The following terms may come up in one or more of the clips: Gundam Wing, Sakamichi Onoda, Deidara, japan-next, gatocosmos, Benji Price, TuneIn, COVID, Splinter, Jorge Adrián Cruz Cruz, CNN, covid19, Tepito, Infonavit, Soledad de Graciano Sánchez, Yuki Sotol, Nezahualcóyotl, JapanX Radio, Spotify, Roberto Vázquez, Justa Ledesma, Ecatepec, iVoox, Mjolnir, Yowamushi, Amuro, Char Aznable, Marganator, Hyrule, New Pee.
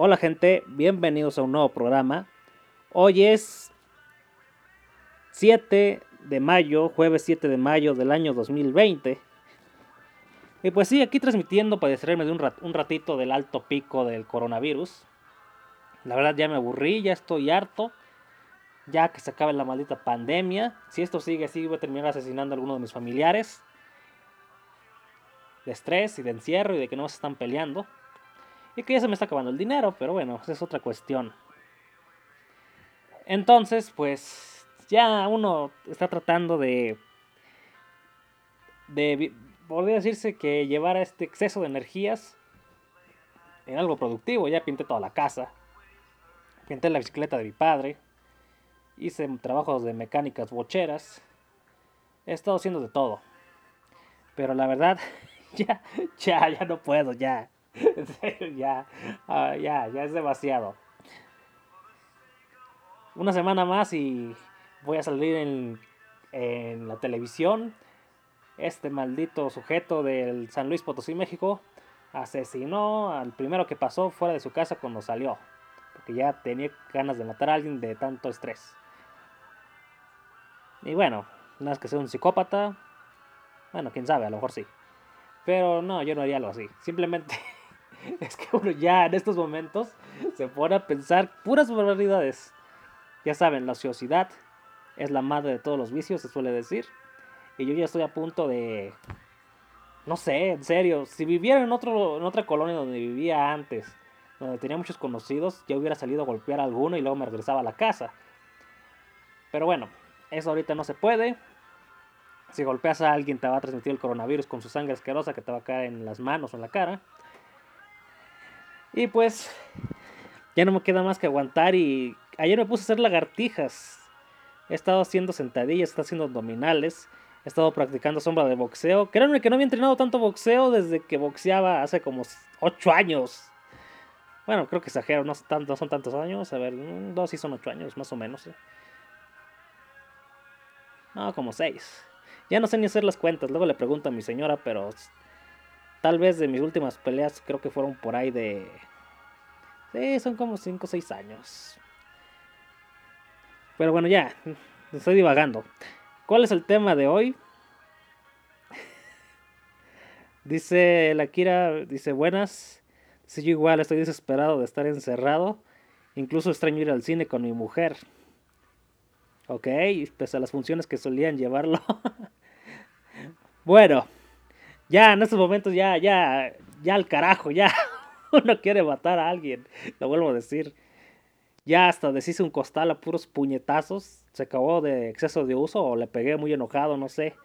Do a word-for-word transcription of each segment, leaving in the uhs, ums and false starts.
Hola gente, bienvenidos a un nuevo programa. Hoy es siete de mayo, jueves siete de mayo del año dos mil veinte. Y pues sí, aquí transmitiendo para distraerme de un, rat- un ratito del alto pico del coronavirus. La verdad ya me aburrí, ya estoy harto. Ya que se acabe la maldita pandemia. Si esto sigue así, voy a terminar asesinando a alguno de mis familiares. De estrés y de encierro y de que no se están peleando. Y que ya se me está acabando el dinero, pero bueno, esa es otra cuestión. Entonces, pues, ya uno está tratando de... de, podría decirse que llevar a este exceso de energías en algo productivo. Ya pinté toda la casa. Pinté la bicicleta de mi padre. Hice trabajos de mecánicas bocheras. He estado haciendo de todo. Pero la verdad, ya, ya, ya no puedo, ya. En serio, ya, uh, ya, ya es demasiado. Una semana más y voy a salir en, en la televisión. Este maldito sujeto del San Luis Potosí, México, asesinó al primero que pasó fuera de su casa cuando salió. Porque ya tenía ganas de matar a alguien de tanto estrés. Y bueno, no es que sea un psicópata. Bueno, quién sabe, a lo mejor sí. Pero no, yo no haría algo así. Simplemente... es que uno ya en estos momentos se pone a pensar puras barbaridades. Ya saben, la ociosidad es la madre de todos los vicios, se suele decir. Y yo ya estoy a punto de... no sé, en serio. Si viviera en, otro, en otra colonia donde vivía antes, donde tenía muchos conocidos, ya hubiera salido a golpear a alguno y luego me regresaba a la casa. Pero bueno, eso ahorita no se puede. Si golpeas a alguien te va a transmitir el coronavirus con su sangre asquerosa que te va a caer en las manos o en la cara. Y pues, ya no me queda más que aguantar y ayer me puse a hacer lagartijas. He estado haciendo sentadillas, he estado haciendo abdominales, he estado practicando sombra de boxeo. Créanme que no había entrenado tanto boxeo desde que boxeaba hace como ocho años. Bueno, creo que exagero, no son, no son tantos años, a ver, no, sí son ocho años más o menos. ¿Eh? No, como seis. Ya no sé ni hacer las cuentas, luego le pregunto a mi señora, pero... tal vez de mis últimas peleas creo que fueron por ahí de... sí, son como cinco o seis años. Pero bueno, ya, estoy divagando. ¿Cuál es el tema de hoy? Dice la Kira, dice buenas. Si yo igual estoy desesperado de estar encerrado. Incluso extraño ir al cine con mi mujer. Ok, pese a las funciones que solían llevarlo. Bueno... ya, en estos momentos, ya, ya, ya al carajo, ya. Uno quiere matar a alguien, lo vuelvo a decir. Ya hasta deshice un costal a puros puñetazos. Se acabó de exceso de uso o le pegué muy enojado, no sé.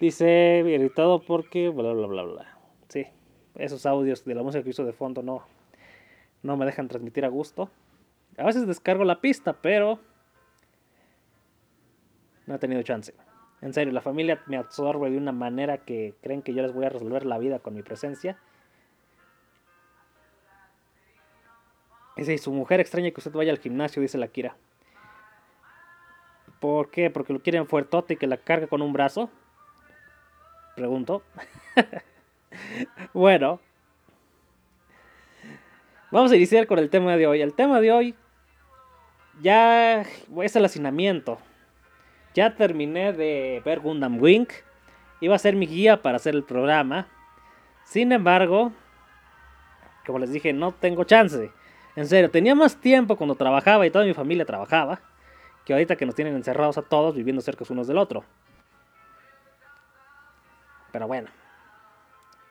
Dice, irritado porque bla, bla, bla, bla. Sí, esos audios de la música que uso de fondo no, no me dejan transmitir a gusto. A veces descargo la pista, pero no he tenido chance. En serio, la familia me absorbe de una manera que creen que yo les voy a resolver la vida con mi presencia. Dice, su mujer extraña que usted vaya al gimnasio, dice la Kira. ¿Por qué? ¿Porque lo quieren fuertote y que la cargue con un brazo? Pregunto. Bueno. Vamos a iniciar con el tema de hoy. El tema de hoy ya es el hacinamiento. Ya terminé de ver Gundam Wing. Iba a ser mi guía para hacer el programa. Sin embargo, como les dije, no tengo chance. En serio, tenía más tiempo cuando trabajaba y toda mi familia trabajaba, que ahorita que nos tienen encerrados a todos viviendo cerca unos del otro. Pero bueno,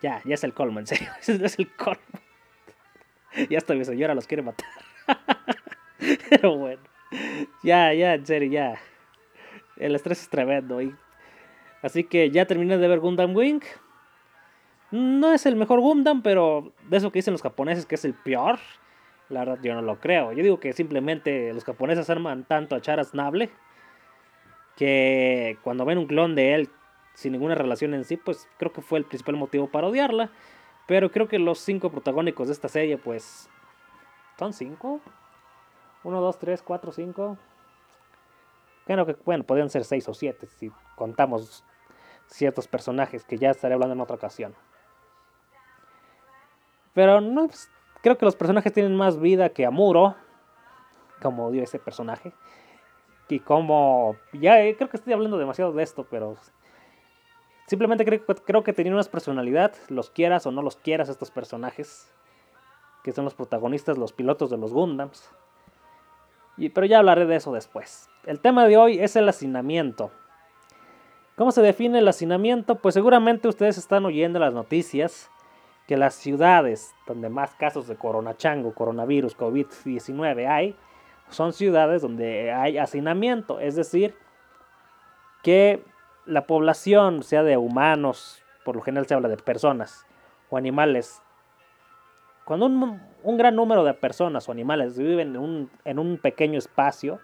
ya, ya es el colmo, en serio. Es el colmo. Ya hasta mi señora los quiere matar. Pero bueno, ya, ya, en serio, ya. El estrés es tremendo. Y... así que ya terminé de ver Gundam Wing. No es el mejor Gundam, pero de eso que dicen los japoneses que es el peor, la verdad yo no lo creo. Yo digo que simplemente los japoneses arman tanto a Char Aznable que cuando ven un clon de él sin ninguna relación en sí, pues creo que fue el principal motivo para odiarla. Pero creo que los cinco protagónicos de esta serie, pues... ¿son cinco? Uno, dos, tres, cuatro, cinco... Bueno, que, bueno, podrían ser seis o siete si contamos ciertos personajes que ya estaré hablando en otra ocasión. Pero no, pues, creo que los personajes tienen más vida que Amuro. Como odio ese personaje. Y como... Ya eh, creo que estoy hablando demasiado de esto, pero... Simplemente creo, creo que tenían una personalidad. Los quieras o no los quieras estos personajes. Que son los protagonistas, los pilotos de los Gundams. Y, pero ya hablaré de eso después. El tema de hoy es el hacinamiento. ¿Cómo se define el hacinamiento? Pues seguramente ustedes están oyendo las noticias que las ciudades donde más casos de coronachango, coronavirus, covid diecinueve hay, son ciudades donde hay hacinamiento. Es decir, que la población, sea de humanos, por lo general se habla de personas o animales. Cuando un, un gran número de personas o animales viven en un, en un pequeño espacio,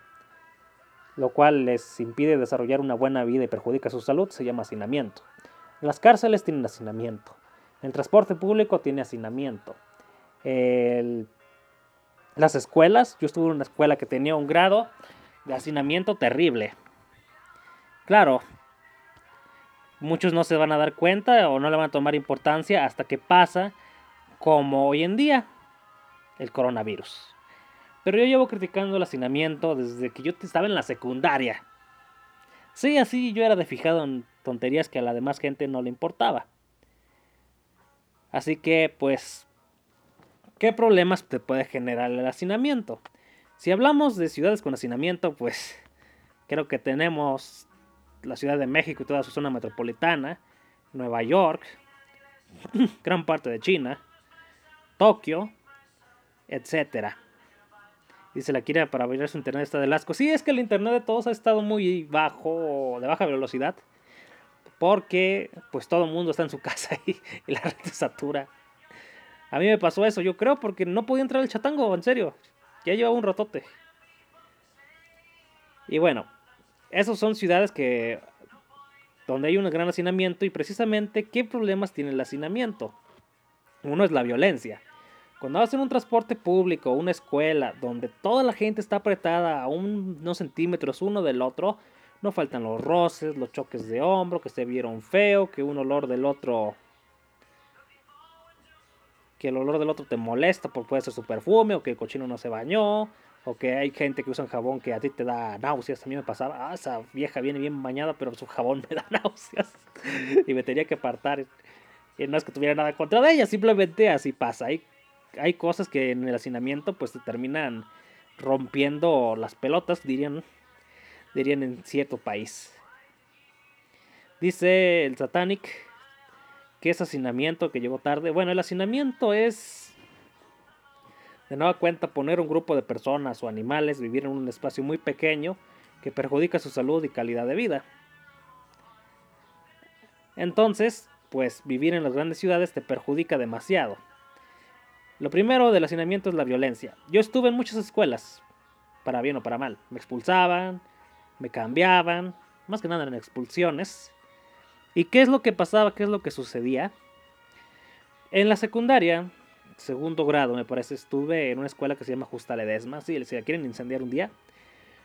lo cual les impide desarrollar una buena vida y perjudica su salud, se llama hacinamiento. Las cárceles tienen hacinamiento. El transporte público tiene hacinamiento. El, las escuelas, yo estuve en una escuela que tenía un grado de hacinamiento terrible. Claro, muchos no se van a dar cuenta o no le van a tomar importancia hasta que pasa... Como hoy en día, el coronavirus. Pero yo llevo criticando el hacinamiento desde que yo estaba en la secundaria. Sí, así yo era de fijado en tonterías que a la demás gente no le importaba. Así que, pues, ¿qué problemas te puede generar el hacinamiento? Si hablamos de ciudades con hacinamiento, pues, creo que tenemos la Ciudad de México y toda su zona metropolitana, Nueva York, gran parte de China, Tokio, etcétera. Dice la Kira, para ver su internet está de asco. Sí, es que el internet de todos ha estado muy bajo, de baja velocidad, porque pues todo el mundo está en su casa y, y la red se satura. A mí me pasó eso, yo creo, porque no podía entrar al chatango, en serio. Ya llevaba un ratote. Y bueno, esas son ciudades que donde hay un gran hacinamiento y precisamente ¿qué problemas tiene el hacinamiento? Uno es la violencia. Cuando vas en un transporte público, una escuela, donde toda la gente está apretada a un, unos centímetros uno del otro, no faltan los roces, los choques de hombro, que se vieron feo, que un olor del otro... Que el olor del otro te molesta porque puede ser su perfume, o que el cochino no se bañó, o que hay gente que usa un jabón que a ti te da náuseas. A mí me pasaba, ah, esa vieja viene bien bañada, pero su jabón me da náuseas. Y me tenía que apartar. Y no es que tuviera nada contra de ella, simplemente así pasa. Hay, hay cosas que en el hacinamiento pues te terminan rompiendo las pelotas, dirían, dirían en cierto país. Dice el Satanic que es hacinamiento, que llegó tarde. Bueno, el hacinamiento es... De nueva cuenta, poner un grupo de personas o animales, vivir en un espacio muy pequeño que perjudica su salud y calidad de vida. Entonces, pues vivir en las grandes ciudades te perjudica demasiado. Lo primero del hacinamiento es la violencia. Yo estuve en muchas escuelas, para bien o para mal. Me expulsaban, me cambiaban, más que nada eran expulsiones. ¿Y qué es lo que pasaba? ¿Qué es lo que sucedía? En la secundaria... Segundo grado, me parece, estuve en una escuela que se llama Justa Ledesma. Sí, si la quieren incendiar un día.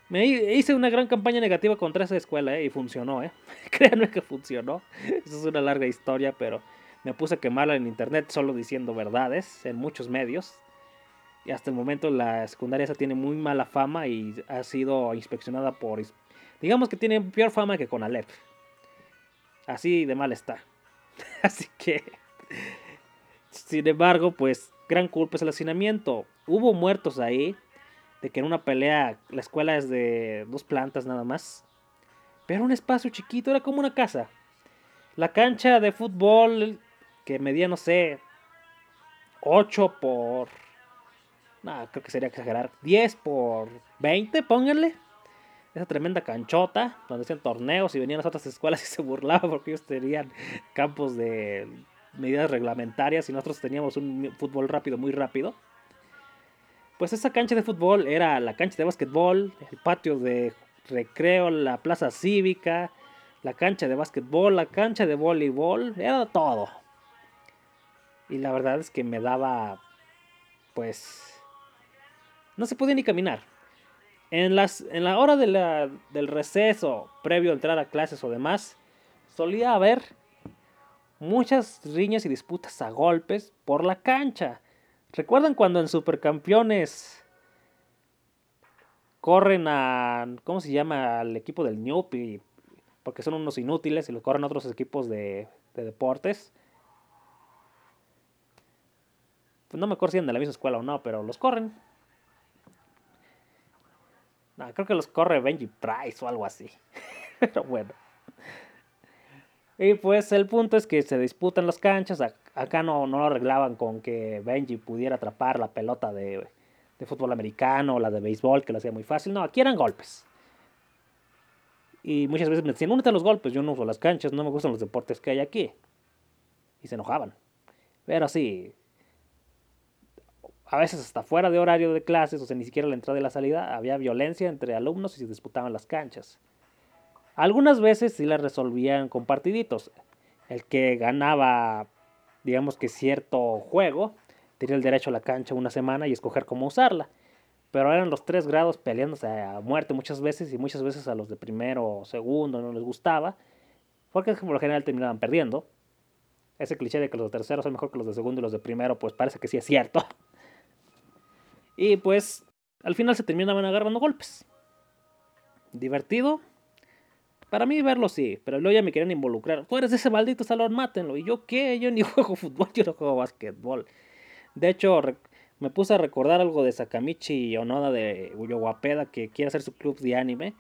Me hice una gran campaña negativa contra esa escuela, ¿eh? Y funcionó, ¿eh? Créanme que funcionó. Eso es una larga historia, pero me puse a quemarla en internet solo diciendo verdades en muchos medios. Y hasta el momento la secundaria esa tiene muy mala fama y ha sido inspeccionada por... Digamos que tiene peor fama que con Alep. Así de mal está. Así que... Sin embargo, pues, gran culpa es el hacinamiento. Hubo muertos ahí, de que en una pelea, la escuela es de dos plantas nada más, pero un espacio chiquito, era como una casa. La cancha de fútbol, que medía, no sé, ocho por... No, creo que sería exagerar, diez por veinte, pónganle. Esa tremenda canchota, donde hacían torneos y venían las otras escuelas y se burlaban porque ellos tenían campos de... medidas reglamentarias y nosotros teníamos un fútbol rápido, muy rápido. Pues esa cancha de fútbol era la cancha de básquetbol, el patio de recreo, la plaza cívica, la cancha de básquetbol, la cancha de voleibol, era todo. Y la verdad es que me daba, pues, no se podía ni caminar. En las, en la hora de la, del receso, previo a entrar a clases o demás, solía haber muchas riñas y disputas a golpes por la cancha. ¿Recuerdan cuando en Supercampeones corren a... ¿cómo se llama? Al equipo del New Pee, porque son unos inútiles y lo corren a otros equipos de, de deportes? Pues no me acuerdo si eran de la misma escuela o no, pero los corren. No, creo que los corre Benji Price o algo así. Pero bueno. Y pues el punto es que se disputan las canchas. Acá no, no lo arreglaban con que Benji pudiera atrapar la pelota de, de fútbol americano o la de béisbol, que lo hacía muy fácil. No, aquí eran golpes. Y muchas veces me decían, únete a los golpes. Yo no uso las canchas, no me gustan los deportes que hay aquí. Y se enojaban. Pero sí... a veces hasta fuera de horario de clases, o sea, ni siquiera la entrada y la salida, había violencia entre alumnos y se disputaban las canchas. Algunas veces sí las resolvían con partiditos. El que ganaba, digamos que cierto juego, tenía el derecho a la cancha una semana y escoger cómo usarla. Pero eran los tres grados peleándose a muerte muchas veces, y muchas veces a los de primero o segundo no les gustaba, porque por lo general terminaban perdiendo. Ese cliché de que los de tercero son mejor que los de segundo y los de primero, pues parece que sí es cierto. Y pues al final se terminaban agarrando golpes. Divertido. Para mí verlo sí, pero luego ya me querían involucrar. Tú eres de ese maldito salón, mátenlo. ¿Y yo qué? Yo ni juego fútbol, yo no juego básquetbol. De hecho, re- me puse a recordar algo de Sakamichi Onoda de Yowamushi, que quiere hacer su club de anime.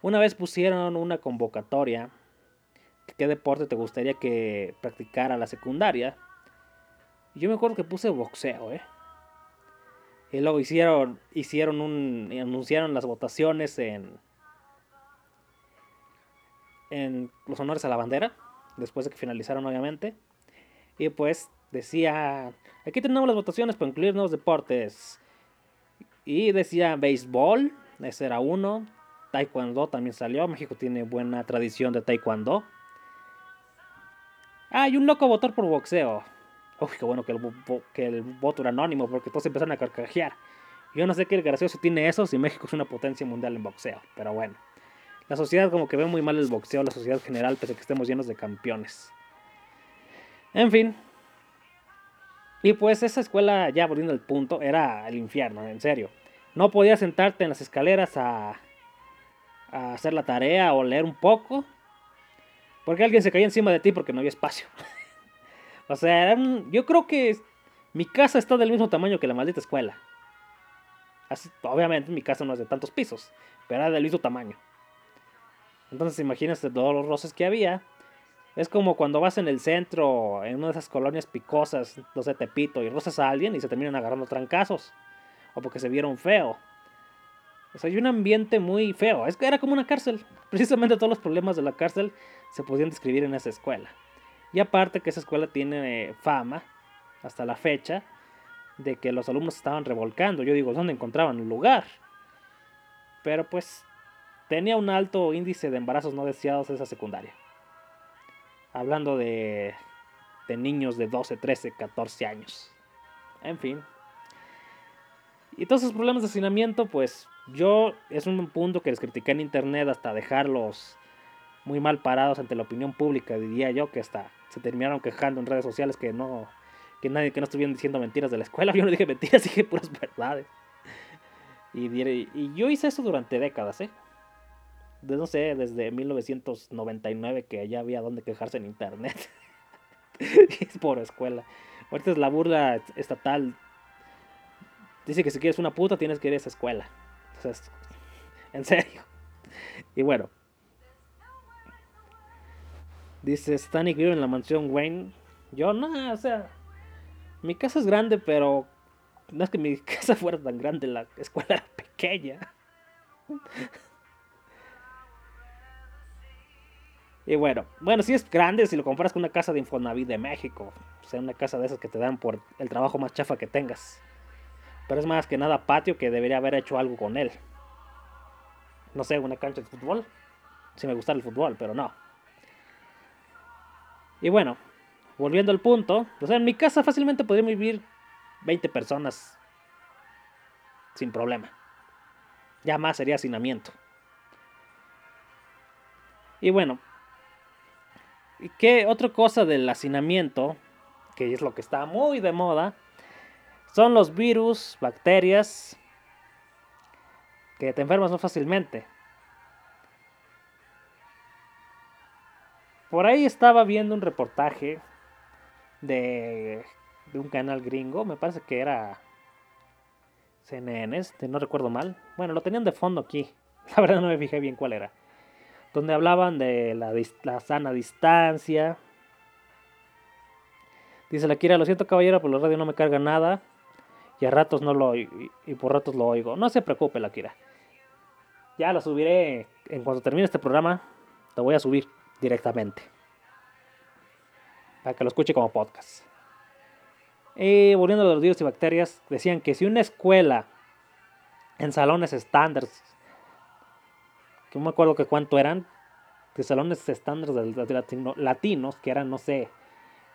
Una vez pusieron una convocatoria. ¿Qué deporte te gustaría que practicara la secundaria? Yo me acuerdo que puse boxeo, ¿eh? Y luego hicieron, hicieron un, anunciaron las votaciones en, en los honores a la bandera, después de que finalizaron obviamente. Y pues decía, aquí tenemos las votaciones para incluir nuevos deportes. Y decía béisbol, ese era uno, taekwondo también salió, México tiene buena tradición de taekwondo. Ah, y un loco votó por boxeo. Uy, qué bueno que el, que el voto era anónimo, porque todos empezaron a carcajear. Yo no sé qué gracioso tiene eso si México es una potencia mundial en boxeo, pero bueno. La sociedad como que ve muy mal el boxeo, la sociedad general, pese a que estemos llenos de campeones. En fin. Y pues esa escuela, ya volviendo al punto, era el infierno, en serio. No podías sentarte en las escaleras a, a hacer la tarea o leer un poco, porque alguien se caía encima de ti porque no había espacio. O sea, yo creo que mi casa está del mismo tamaño que la maldita escuela. Así, obviamente mi casa no es de tantos pisos, pero era del mismo tamaño. Entonces imagínense todos los roces que había. Es como cuando vas en el centro, en una de esas colonias picosas, no sé, Tepito, y rozas a alguien y se terminan agarrando trancazos. O porque se vieron feo. O sea, hay un ambiente muy feo. Es que era como una cárcel. Precisamente todos los problemas de la cárcel se podían describir en esa escuela. Y aparte que esa escuela tiene eh, fama, hasta la fecha, de que los alumnos estaban revolcando. Yo digo, ¿dónde encontraban un lugar? Pero pues, tenía un alto índice de embarazos no deseados esa secundaria. Hablando de, de niños de doce, trece, catorce años. En fin. Y todos esos problemas de hacinamiento, pues, yo... es un punto que les critiqué en internet hasta dejarlos... muy mal parados ante la opinión pública, diría yo, que hasta se terminaron quejando en redes sociales que no que nadie que no estuvieron diciendo mentiras de la escuela. Yo no dije mentiras, dije puras verdades. Y, y yo hice eso durante décadas, ¿eh? Desde, no sé, desde mil novecientos noventa y nueve que ya había donde quejarse en internet. Es por escuela. Ahorita es la burla estatal. Dice que si quieres una puta tienes que ir a esa escuela. Entonces, en serio. Y bueno. Dice, Stanik vive en la mansión Wayne. Yo, no, o sea, mi casa es grande, pero no es que mi casa fuera tan grande, la escuela era pequeña. Y bueno, bueno, sí es grande si lo comparas con una casa de Infonavit de México. O sea, una casa de esas que te dan por el trabajo más chafa que tengas. Pero es más que nada patio, que debería haber hecho algo con él. No sé, una cancha de fútbol. Si me gustara el fútbol, pero no. Y bueno, volviendo al punto, o sea, en mi casa fácilmente podrían vivir veinte personas sin problema. Ya más sería hacinamiento. Y bueno, Y que otra cosa del hacinamiento, que es lo que está muy de moda, son los virus, bacterias, que te enfermas más fácilmente. Por ahí estaba viendo un reportaje de, de un canal gringo, me parece que era C N N, este, no recuerdo mal. Bueno, lo tenían de fondo aquí, la verdad no me fijé bien cuál era. Donde hablaban de la, la sana distancia. Dice la Kira, lo siento caballero, por la radio no me carga nada. Y a ratos no lo oigo, y por ratos lo oigo. No se preocupe la Kira. Ya lo subiré, en cuanto termine este programa, lo voy a subir directamente, para que lo escuche como podcast. Y volviendo a los virus y bacterias, decían que si una escuela en salones estándar, que no me acuerdo que cuánto eran, de salones estándar de latino, latinos, que eran, no sé,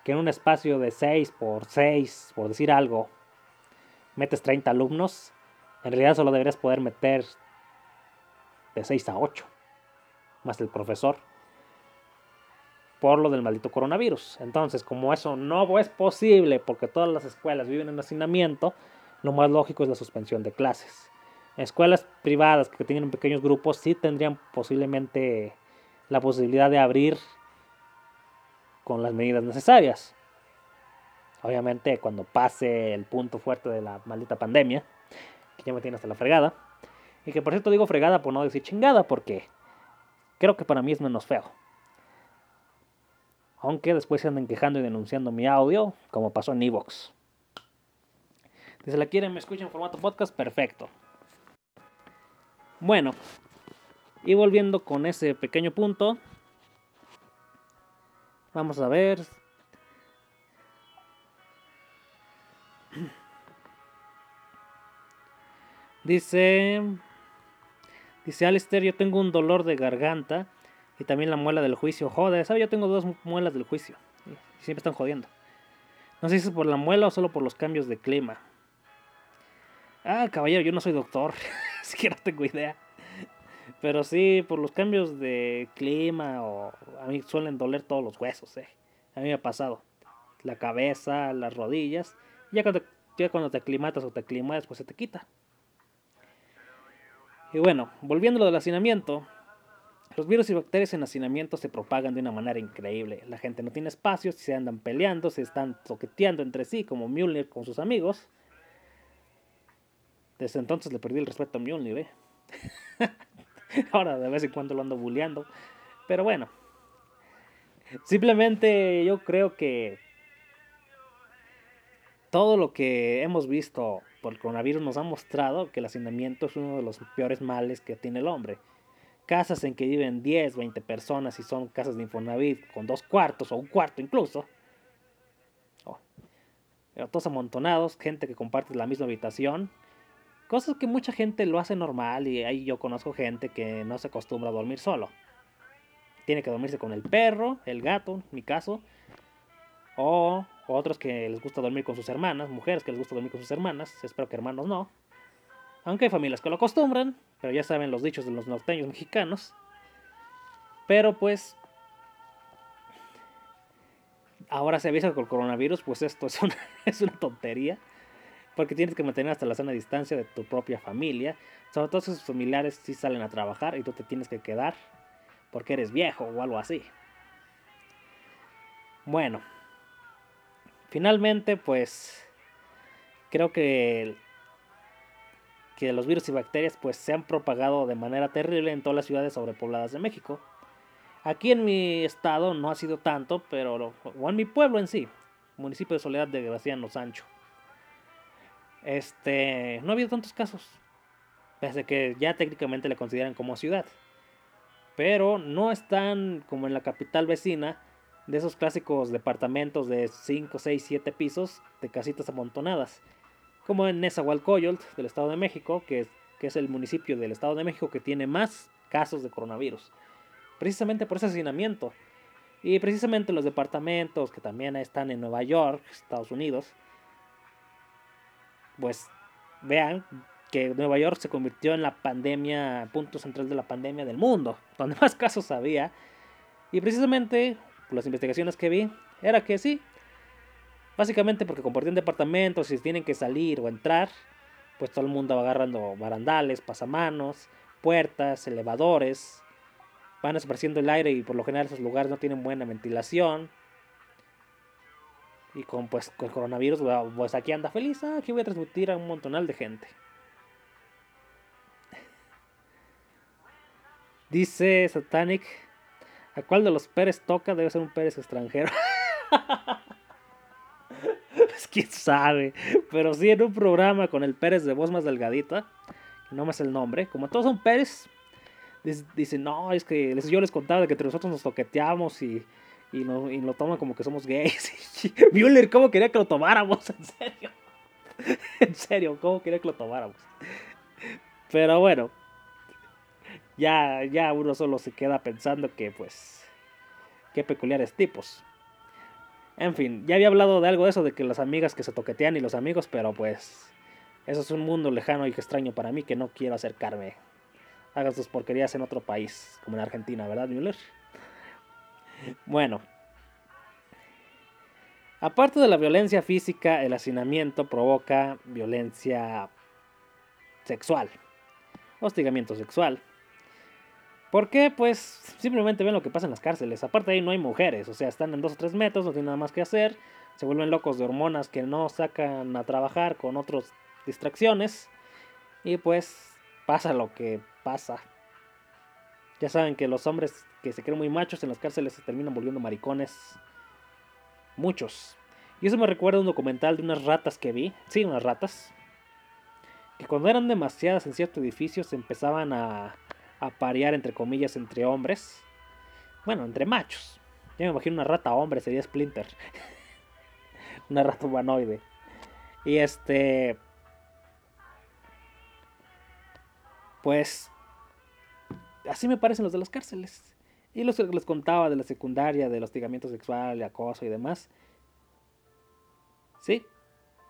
que en un espacio de seis por seis, por decir algo, metes treinta alumnos, en realidad solo deberías poder meter de seis a ocho, más el profesor, por lo del maldito coronavirus. Entonces, como eso no es posible porque todas las escuelas viven en hacinamiento, lo más lógico es la suspensión de clases. Escuelas privadas que tienen pequeños grupos sí tendrían posiblemente la posibilidad de abrir con las medidas necesarias. Obviamente, cuando pase el punto fuerte de la maldita pandemia, que ya me tiene hasta la fregada, y que por cierto digo fregada por no decir chingada, porque creo que para mí es menos feo. Aunque después se anden quejando y denunciando mi audio, como pasó en iVoox. Si se la quieren, me escuchan en formato podcast, perfecto. Bueno, y volviendo con ese pequeño punto, vamos a ver. Dice, dice Alistair, yo tengo un dolor de garganta. Y también la muela del juicio. Joder, ¿sabes? Yo tengo dos muelas del juicio. Y siempre están jodiendo. No sé si es por la muela o solo por los cambios de clima. Ah, caballero, yo no soy doctor. Es que no tengo idea. Pero sí, por los cambios de clima. O a mí suelen doler todos los huesos, eh. A mí me ha pasado. La cabeza, las rodillas. Ya cuando, ya cuando te aclimatas o te aclimas, pues se te quita. Y bueno, volviendo a lo del hacinamiento. Los virus y bacterias en hacinamiento se propagan de una manera increíble. La gente no tiene espacios, se andan peleando, se están toqueteando entre sí, como Mjolnir con sus amigos. Desde entonces le perdí el respeto a Mjolnir, ¿eh? Ahora de vez en cuando lo ando bulleando. Pero bueno. Simplemente yo creo que todo lo que hemos visto por el coronavirus nos ha mostrado que el hacinamiento es uno de los peores males que tiene el hombre. Casas en que viven diez, veinte personas y son casas de Infonavit con dos cuartos o un cuarto incluso. Oh. Pero todos amontonados, gente que comparte la misma habitación. Cosas que mucha gente lo hace normal y ahí yo conozco gente que no se acostumbra a dormir solo. Tiene que dormirse con el perro, el gato, en mi caso. O otros que les gusta dormir con sus hermanas, mujeres que les gusta dormir con sus hermanas. Espero que hermanos no. Aunque hay familias que lo acostumbran, pero ya saben los dichos de los norteños mexicanos. Pero pues, ahora se avisa con el coronavirus, pues esto es una, es una tontería. Porque tienes que mantener hasta la sana distancia de tu propia familia. Sobre todo si sus familiares sí salen a trabajar y tú te tienes que quedar porque eres viejo o algo así. Bueno, finalmente pues, creo que el, que los virus y bacterias pues se han propagado de manera terrible en todas las ciudades sobrepobladas de México. Aquí en mi estado no ha sido tanto, pero lo, o en mi pueblo en sí, municipio de Soledad de Graciano Sánchez. Este, no ha habido tantos casos, pese a que ya técnicamente le consideran como ciudad. Pero no están como en la capital vecina de esos clásicos departamentos de cinco, seis, siete pisos de casitas amontonadas. Como en Nezahualcóyotl del Estado de México, que es, que es el municipio del Estado de México que tiene más casos de coronavirus. Precisamente por ese hacinamiento. Y precisamente los departamentos que también están en Nueva York, Estados Unidos. Pues vean que Nueva York se convirtió en la pandemia, punto central de la pandemia del mundo. Donde más casos había. Y precisamente por las investigaciones que vi, era que sí, básicamente porque compartían departamentos y tienen que salir o entrar, pues todo el mundo va agarrando barandales, pasamanos, puertas, elevadores, van esparciendo el aire y por lo general esos lugares no tienen buena ventilación. Y con, pues, con el coronavirus, pues aquí anda feliz, ah, aquí voy a transmitir a un montonal de gente. Dice Satanic, ¿a cuál de los Pérez toca? Debe ser un Pérez extranjero. Pues quién sabe, pero sí en un programa con el Pérez de voz más delgadita, que no me es el nombre, como todos son Pérez, dicen, no, es que yo les contaba de que entre nosotros nos toqueteamos y... Y lo, y lo toman como que somos gays. Müller, ¿cómo quería que lo tomáramos? En serio. En serio, ¿cómo quería que lo tomáramos? Pero bueno. Ya, ya uno solo se queda pensando que pues... Qué peculiares tipos. En fin, ya había hablado de algo de eso. De que las amigas que se toquetean y los amigos. Pero pues... Eso es un mundo lejano y extraño para mí que no quiero acercarme. Hagan sus porquerías en otro país. Como en Argentina, ¿verdad, Müller? Bueno, aparte de la violencia física, el hacinamiento provoca violencia sexual, hostigamiento sexual. ¿Por qué? Pues simplemente ven lo que pasa en las cárceles. Aparte de ahí no hay mujeres, o sea, están en dos o tres metros, no tienen nada más que hacer, se vuelven locos de hormonas que no sacan a trabajar con otras distracciones y pues pasa lo que pasa. Ya saben que los hombres que se creen muy machos en las cárceles se terminan volviendo maricones. Muchos. Y eso me recuerda a un documental de unas ratas que vi. Sí, unas ratas. Que cuando eran demasiadas en cierto edificio se empezaban a, a parear, entre comillas, entre hombres. Bueno, entre machos. Ya me imagino una rata hombre, sería Splinter. Una rata humanoide. Y este... Pues... Así me parecen los de las cárceles. Y los que les contaba de la secundaria, del hostigamiento sexual, de acoso y demás. Sí,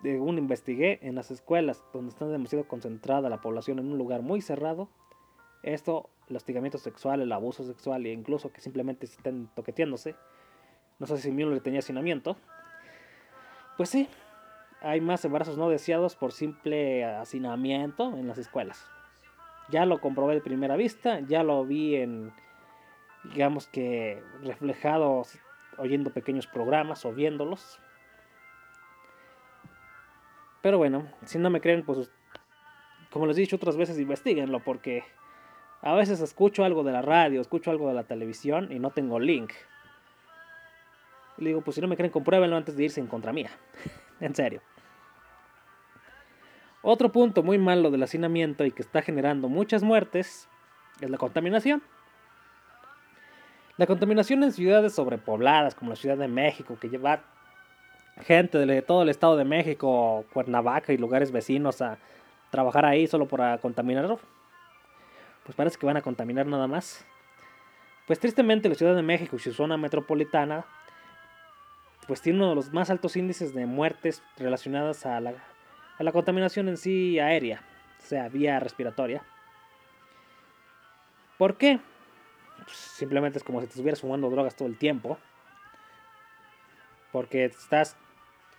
según investigué, en las escuelas donde está demasiado concentrada la población en un lugar muy cerrado, esto, el hostigamiento sexual, el abuso sexual e incluso que simplemente estén toqueteándose, no sé si Müller tenía hacinamiento, pues sí, hay más embarazos no deseados por simple hacinamiento en las escuelas. Ya lo comprobé de primera vista, ya lo vi en, digamos que reflejado oyendo pequeños programas o viéndolos. Pero bueno, si no me creen, pues como les he dicho otras veces, investiguenlo porque a veces escucho algo de la radio, escucho algo de la televisión y no tengo link. Le digo, pues si no me creen, compruébenlo antes de irse en contra mía. En serio. Otro punto muy malo del hacinamiento y que está generando muchas muertes es la contaminación. La contaminación en ciudades sobrepobladas como la Ciudad de México, que lleva gente de todo el Estado de México, Cuernavaca y lugares vecinos a trabajar ahí solo para contaminarlo. Pues parece que van a contaminar nada más. Pues tristemente la Ciudad de México y su zona metropolitana pues tiene uno de los más altos índices de muertes relacionadas a la a la contaminación en sí aérea, o sea, vía respiratoria. ¿Por qué? Pues simplemente es como si te estuvieras fumando drogas todo el tiempo, porque estás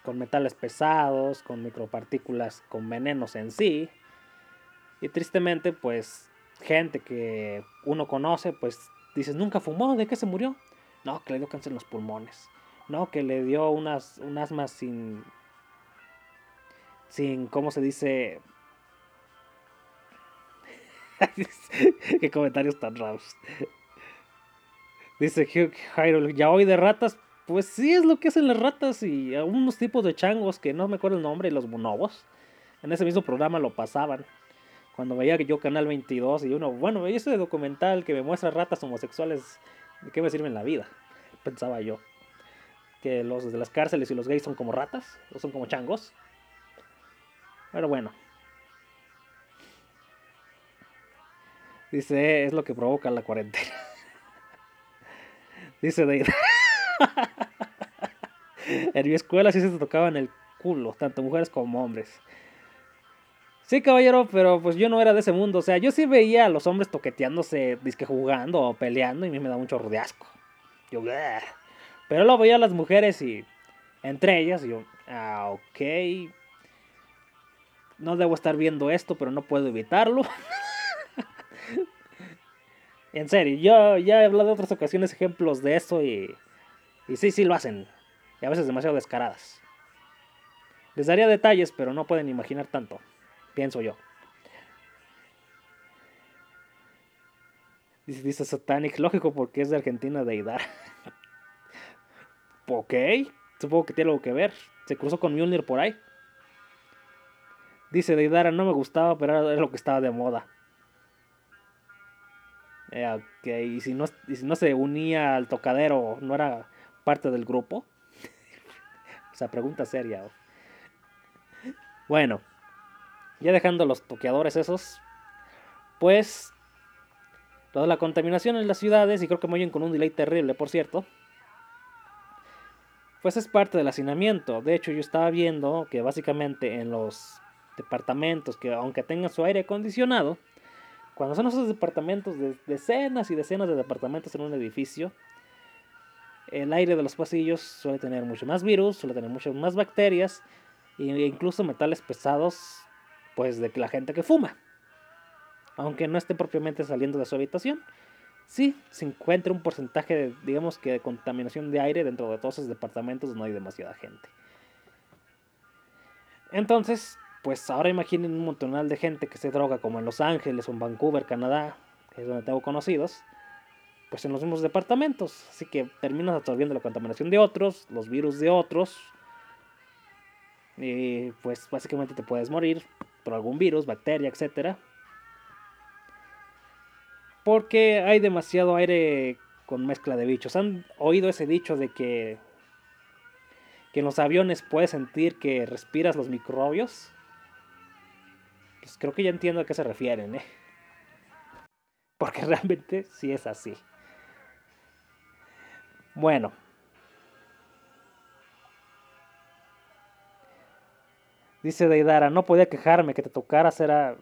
con metales pesados, con micropartículas, con venenos en sí, y tristemente, pues, gente que uno conoce, pues, dices, ¿nunca fumó? ¿De qué se murió? No, que le dio cáncer en los pulmones, no, que le dio unas, un asma sin... Sin, ¿cómo se dice? Qué comentarios tan raros. Dice Hugh Hyrule, ya oí de ratas. Pues sí, es lo que hacen las ratas y algunos tipos de changos que no me acuerdo el nombre, y los bonobos. En ese mismo programa lo pasaban. Cuando veía yo Canal veintidós y uno, bueno, veía ese documental que me muestra ratas homosexuales, ¿de qué me sirve en la vida? Pensaba yo. Que los de las cárceles y los gays son como ratas, o son como changos. Pero bueno. Dice, es lo que provoca la cuarentena. Dice David. En mi escuela sí se tocaban el culo, tanto mujeres como hombres. Sí, caballero, pero pues yo no era de ese mundo. O sea, yo sí veía a los hombres toqueteándose, disque jugando o peleando y a mí me da un chorro de asco. Yo, bleh. Pero lo veía a las mujeres y entre ellas yo, ah, ok, no debo estar viendo esto, pero no puedo evitarlo. En serio, yo ya he hablado en otras ocasiones ejemplos de esto y, y sí, sí lo hacen. Y a veces demasiado descaradas. Les daría detalles, pero no pueden imaginar tanto, pienso yo. Dice, dice Satanic, lógico porque es de Argentina de Idar. Ok, supongo que tiene algo que ver. Se cruzó con Mjolnir por ahí. Dice Deidara, no me gustaba, pero era lo que estaba de moda. Eh, ok, ¿Y si, no, y si no se unía al tocadero, ¿no era parte del grupo? O sea, pregunta seria. Bueno, ya dejando los toqueadores esos, pues, toda la contaminación en las ciudades, y creo que me oyen con un delay terrible, por cierto. Pues es parte del hacinamiento. De hecho, yo estaba viendo que básicamente en los departamentos que aunque tengan su aire acondicionado, cuando son esos departamentos de decenas y decenas de departamentos en un edificio, el aire de los pasillos suele tener mucho más virus, suele tener muchas más bacterias e incluso metales pesados, pues de la gente que fuma, aunque no esté propiamente saliendo de su habitación. Sí, se encuentra un porcentaje de, digamos que de contaminación de aire dentro de todos esos departamentos donde hay demasiada gente. Entonces, pues ahora imaginen un montonal de gente que se droga como en Los Ángeles o en Vancouver, Canadá, que es donde tengo conocidos, pues en los mismos departamentos. Así que terminas absorbiendo la contaminación de otros, los virus de otros, y pues básicamente te puedes morir por algún virus, bacteria, etcétera. Porque hay demasiado aire con mezcla de bichos. ¿Han oído ese dicho de que, que en los aviones puedes sentir que respiras los microbios? Pues creo que ya entiendo a qué se refieren, ¿eh? Porque realmente sí es así. Bueno. Dice Deidara, no podía quejarme que te tocara era...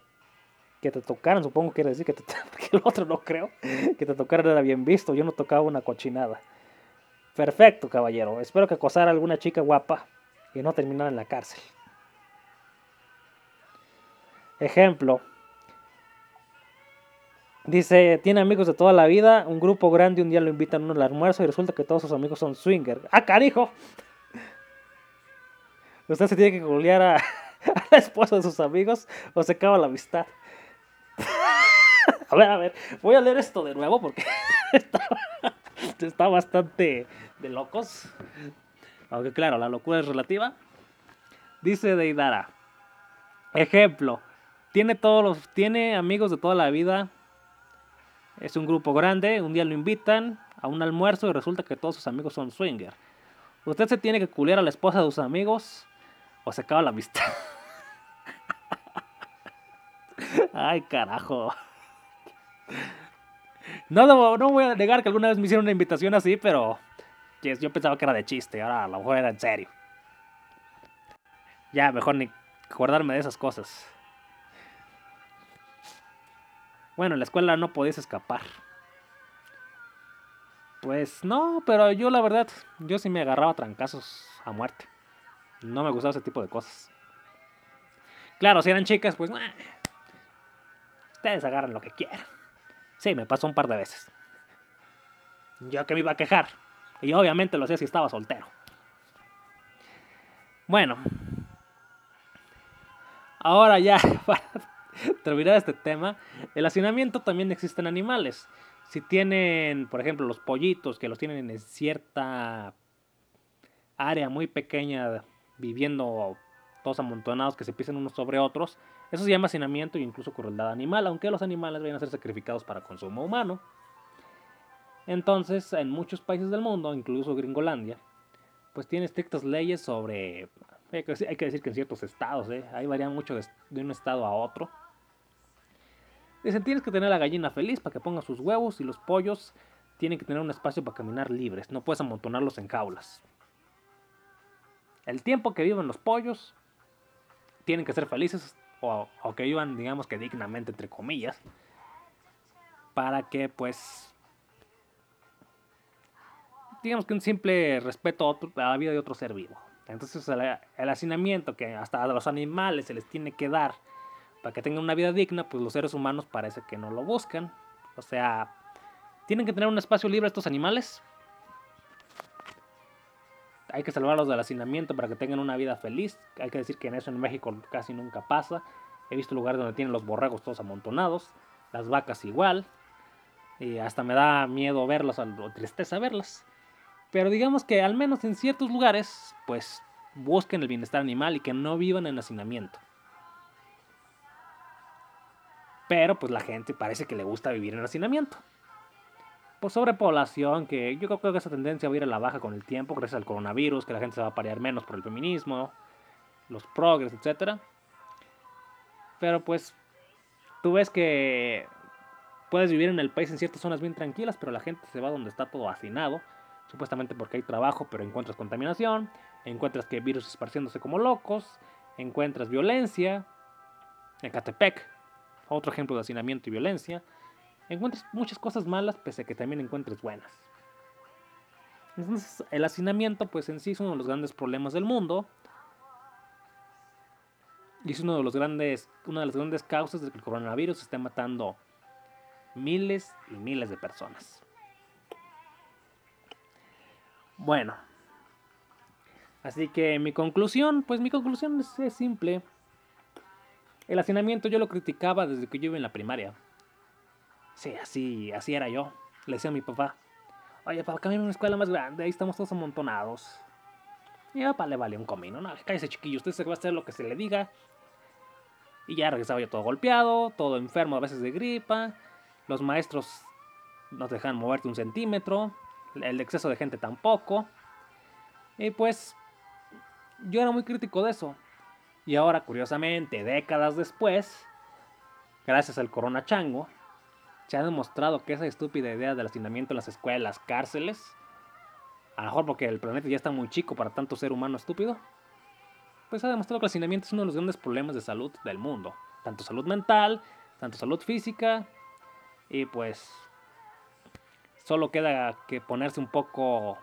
Que te tocaran, supongo que quiere decir que, te, que el otro no creo. Que te tocaran era bien visto, yo no tocaba una cochinada. Perfecto, caballero. Espero que acosara a alguna chica guapa y no terminara en la cárcel. Ejemplo. Dice, tiene amigos de toda la vida, un grupo grande, un día lo invitan a uno al almuerzo y resulta que todos sus amigos son swinger. ¡Ah, carijo! Usted se tiene que googlear a, a la esposa de sus amigos o se acaba la amistad. A ver, a ver, voy a leer esto de nuevo porque está, está bastante de locos. Aunque claro, la locura es relativa. Dice Deidara. Ejemplo. Tiene, todos los, tiene amigos de toda la vida. Es un grupo grande. Un día lo invitan a un almuerzo y resulta que todos sus amigos son swinger. Usted se tiene que culiar a la esposa de sus amigos o se acaba la amistad. Ay, carajo. No, no, no voy a negar que alguna vez me hicieron una invitación así, pero yes, yo pensaba que era de chiste. Ahora a lo mejor era en serio. Ya, mejor ni acordarme de esas cosas. Bueno, en la escuela no podías escapar. Pues no, pero yo la verdad, yo sí me agarraba a trancazos a muerte. No me gustaba ese tipo de cosas. Claro, si eran chicas, pues... Nah. Ustedes agarran lo que quieran. Sí, me pasó un par de veces. Yo que me iba a quejar. Y obviamente lo hacía si estaba soltero. Bueno. Ahora ya, para terminar este tema. El hacinamiento también existe en animales. Si tienen, por ejemplo, los pollitos que los tienen en cierta área muy pequeña viviendo todos amontonados que se pisan unos sobre otros. Eso se llama hacinamiento e incluso crueldad animal, aunque los animales vayan a ser sacrificados para consumo humano. Entonces, en muchos países del mundo, incluso Gringolandia, pues tiene estrictas leyes sobre... Hay que decir que en ciertos estados, ¿eh? Ahí varía mucho de un estado a otro. Dicen, tienes que tener la gallina feliz para que ponga sus huevos y los pollos tienen que tener un espacio para caminar libres. No puedes amontonarlos en jaulas. El tiempo que viven los pollos tienen que ser felices... O, o que iban, digamos que dignamente, entre comillas, para que pues digamos que un simple respeto a, otro, a la vida de otro ser vivo. Entonces el, el hacinamiento que hasta a los animales se les tiene que dar para que tengan una vida digna, pues los seres humanos parece que no lo buscan. O sea, tienen que tener un espacio libre estos animales. Hay que salvarlos del hacinamiento para que tengan una vida feliz. Hay que decir que en eso en México casi nunca pasa. He visto lugares donde tienen los borregos todos amontonados, las vacas igual. Y hasta me da miedo verlas o tristeza verlas. Pero digamos que al menos en ciertos lugares, pues busquen el bienestar animal y que no vivan en hacinamiento. Pero pues la gente parece que le gusta vivir en hacinamiento. Por sobrepoblación, que yo creo que esa tendencia va a ir a la baja con el tiempo, gracias al coronavirus, que la gente se va a parear menos por el feminismo, los progres, etcétera. Pero pues tú ves que puedes vivir en el país en ciertas zonas bien tranquilas, pero la gente se va donde está todo hacinado, supuestamente porque hay trabajo, pero encuentras contaminación, encuentras que virus esparciéndose como locos, encuentras violencia. En Ecatepec, otro ejemplo de hacinamiento y violencia. Encuentras muchas cosas malas, pese a que también encuentres buenas. Entonces, el hacinamiento, pues en sí, es uno de los grandes problemas del mundo. Y es uno de los grandes, una de las grandes causas de que el coronavirus esté matando miles y miles de personas. Bueno. Así que mi conclusión, pues mi conclusión es, es simple. El hacinamiento yo lo criticaba desde que yo iba en la primaria. Sí, así, así era yo. Le decía a mi papá: oye, papá, cámbiame una escuela más grande, ahí estamos todos amontonados. Y a papá le vale un comino. No, cállese chiquillo, usted se va a hacer lo que se le diga. Y ya regresaba yo todo golpeado, todo enfermo, a veces de gripa. Los maestros no te dejan moverte un centímetro. El exceso de gente tampoco. Y pues yo era muy crítico de eso. Y ahora, curiosamente, décadas después, gracias al corona chango, se ha demostrado que esa estúpida idea del hacinamiento en las escuelas, cárceles, a lo mejor porque el planeta ya está muy chico para tanto ser humano estúpido, pues ha demostrado que el hacinamiento es uno de los grandes problemas de salud del mundo. Tanto salud mental, tanto salud física, y pues solo queda que ponerse un poco,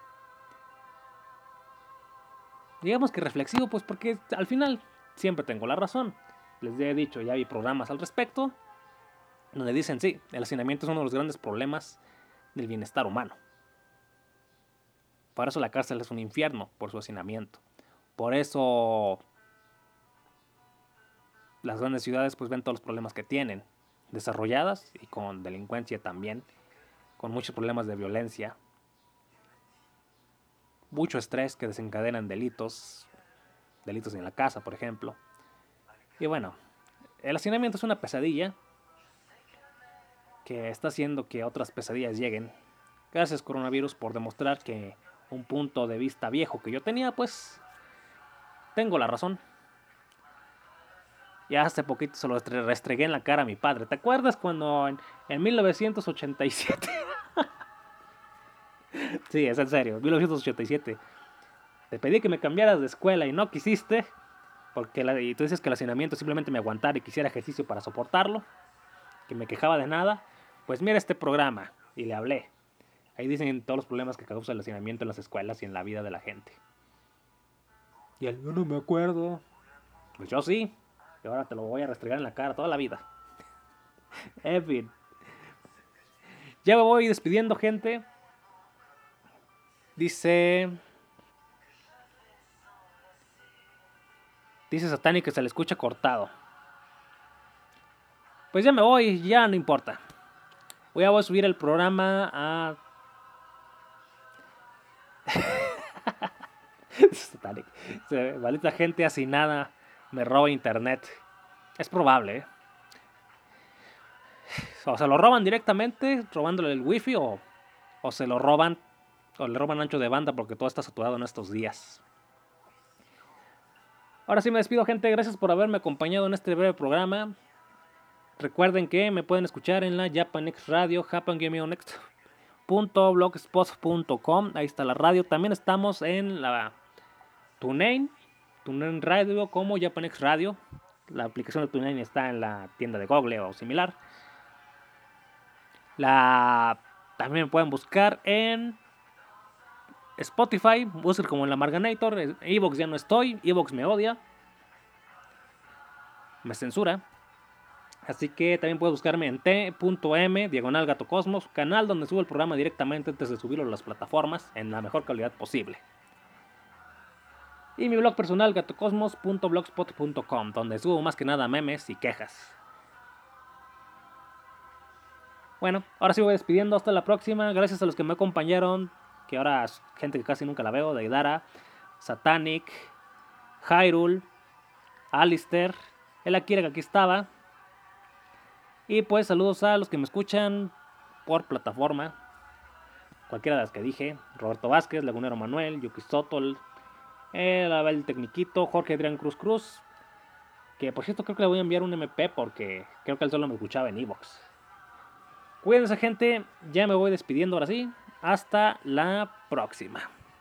digamos que reflexivo, pues porque al final siempre tengo la razón. Les he dicho, ya vi programas al respecto, donde dicen, sí, el hacinamiento es uno de los grandes problemas del bienestar humano. Por eso la cárcel es un infierno, por su hacinamiento. Por eso las grandes ciudades pues ven todos los problemas que tienen, desarrolladas y con delincuencia también, con muchos problemas de violencia, mucho estrés que desencadenan delitos, delitos en la casa, por ejemplo. Y bueno, el hacinamiento es una pesadilla que está haciendo que otras pesadillas lleguen. Gracias, coronavirus, por demostrar que un punto de vista viejo que yo tenía, pues tengo la razón. Ya hace poquito se lo restregué en la cara a mi padre. ¿Te acuerdas cuando en, en mil novecientos ochenta y siete? Sí, es en serio, mil novecientos ochenta y siete. Te pedí que me cambiaras de escuela y no quisiste. Porque la, y tú dices que el hacinamiento simplemente me aguantara y quisiera ejercicio para soportarlo. Que me quejaba de nada. Pues mira este programa. Y le hablé. Ahí dicen todos los problemas que causa el hacinamiento en las escuelas y en la vida de la gente. Y él, yo no me acuerdo. Pues yo sí. Y ahora te lo voy a restregar en la cara toda la vida. En fin. Ya me voy despidiendo, gente. Dice... Dice Satani que se le escucha cortado. Pues ya me voy, ya no importa. Voy a, voy a subir el programa a... Maldita gente hacinada me roba internet. Es probable, ¿eh? O se lo roban directamente, robándole el wifi, o, o se lo roban, o le roban ancho de banda porque todo está saturado en estos días. Ahora sí me despido, gente. Gracias por haberme acompañado en este breve programa. Recuerden que me pueden escuchar en la JapanX Radio, japan guion next punto blogspot punto com. Ahí está la radio. También estamos en la TuneIn, TuneIn Radio como JapanX Radio. La aplicación de TuneIn está en la tienda de Google o similar. La... También me pueden buscar en Spotify, busquen como en la Marganator. iVoox ya no estoy, iVoox me odia, me censura. Así que también puedes buscarme en t.m diagonal gatocosmos, canal donde subo el programa directamente antes de subirlo a las plataformas en la mejor calidad posible. Y mi blog personal, gatocosmos punto blogspot punto com, donde subo más que nada memes y quejas. Bueno, ahora sí voy despidiendo, hasta la próxima. Gracias a los que me acompañaron, que ahora es gente que casi nunca la veo, Deidara, Satanic, Hyrule, Alistair, el Akira que aquí estaba. Y pues saludos a los que me escuchan por plataforma, cualquiera de las que dije: Roberto Vázquez, Lagunero Manuel, Yuki Sotol, el Abel Tecniquito, Jorge Adrián Cruz Cruz, que por cierto creo que le voy a enviar un M P porque creo que él solo me escuchaba en iVoox. Cuídense gente, ya me voy despidiendo ahora sí, hasta la próxima.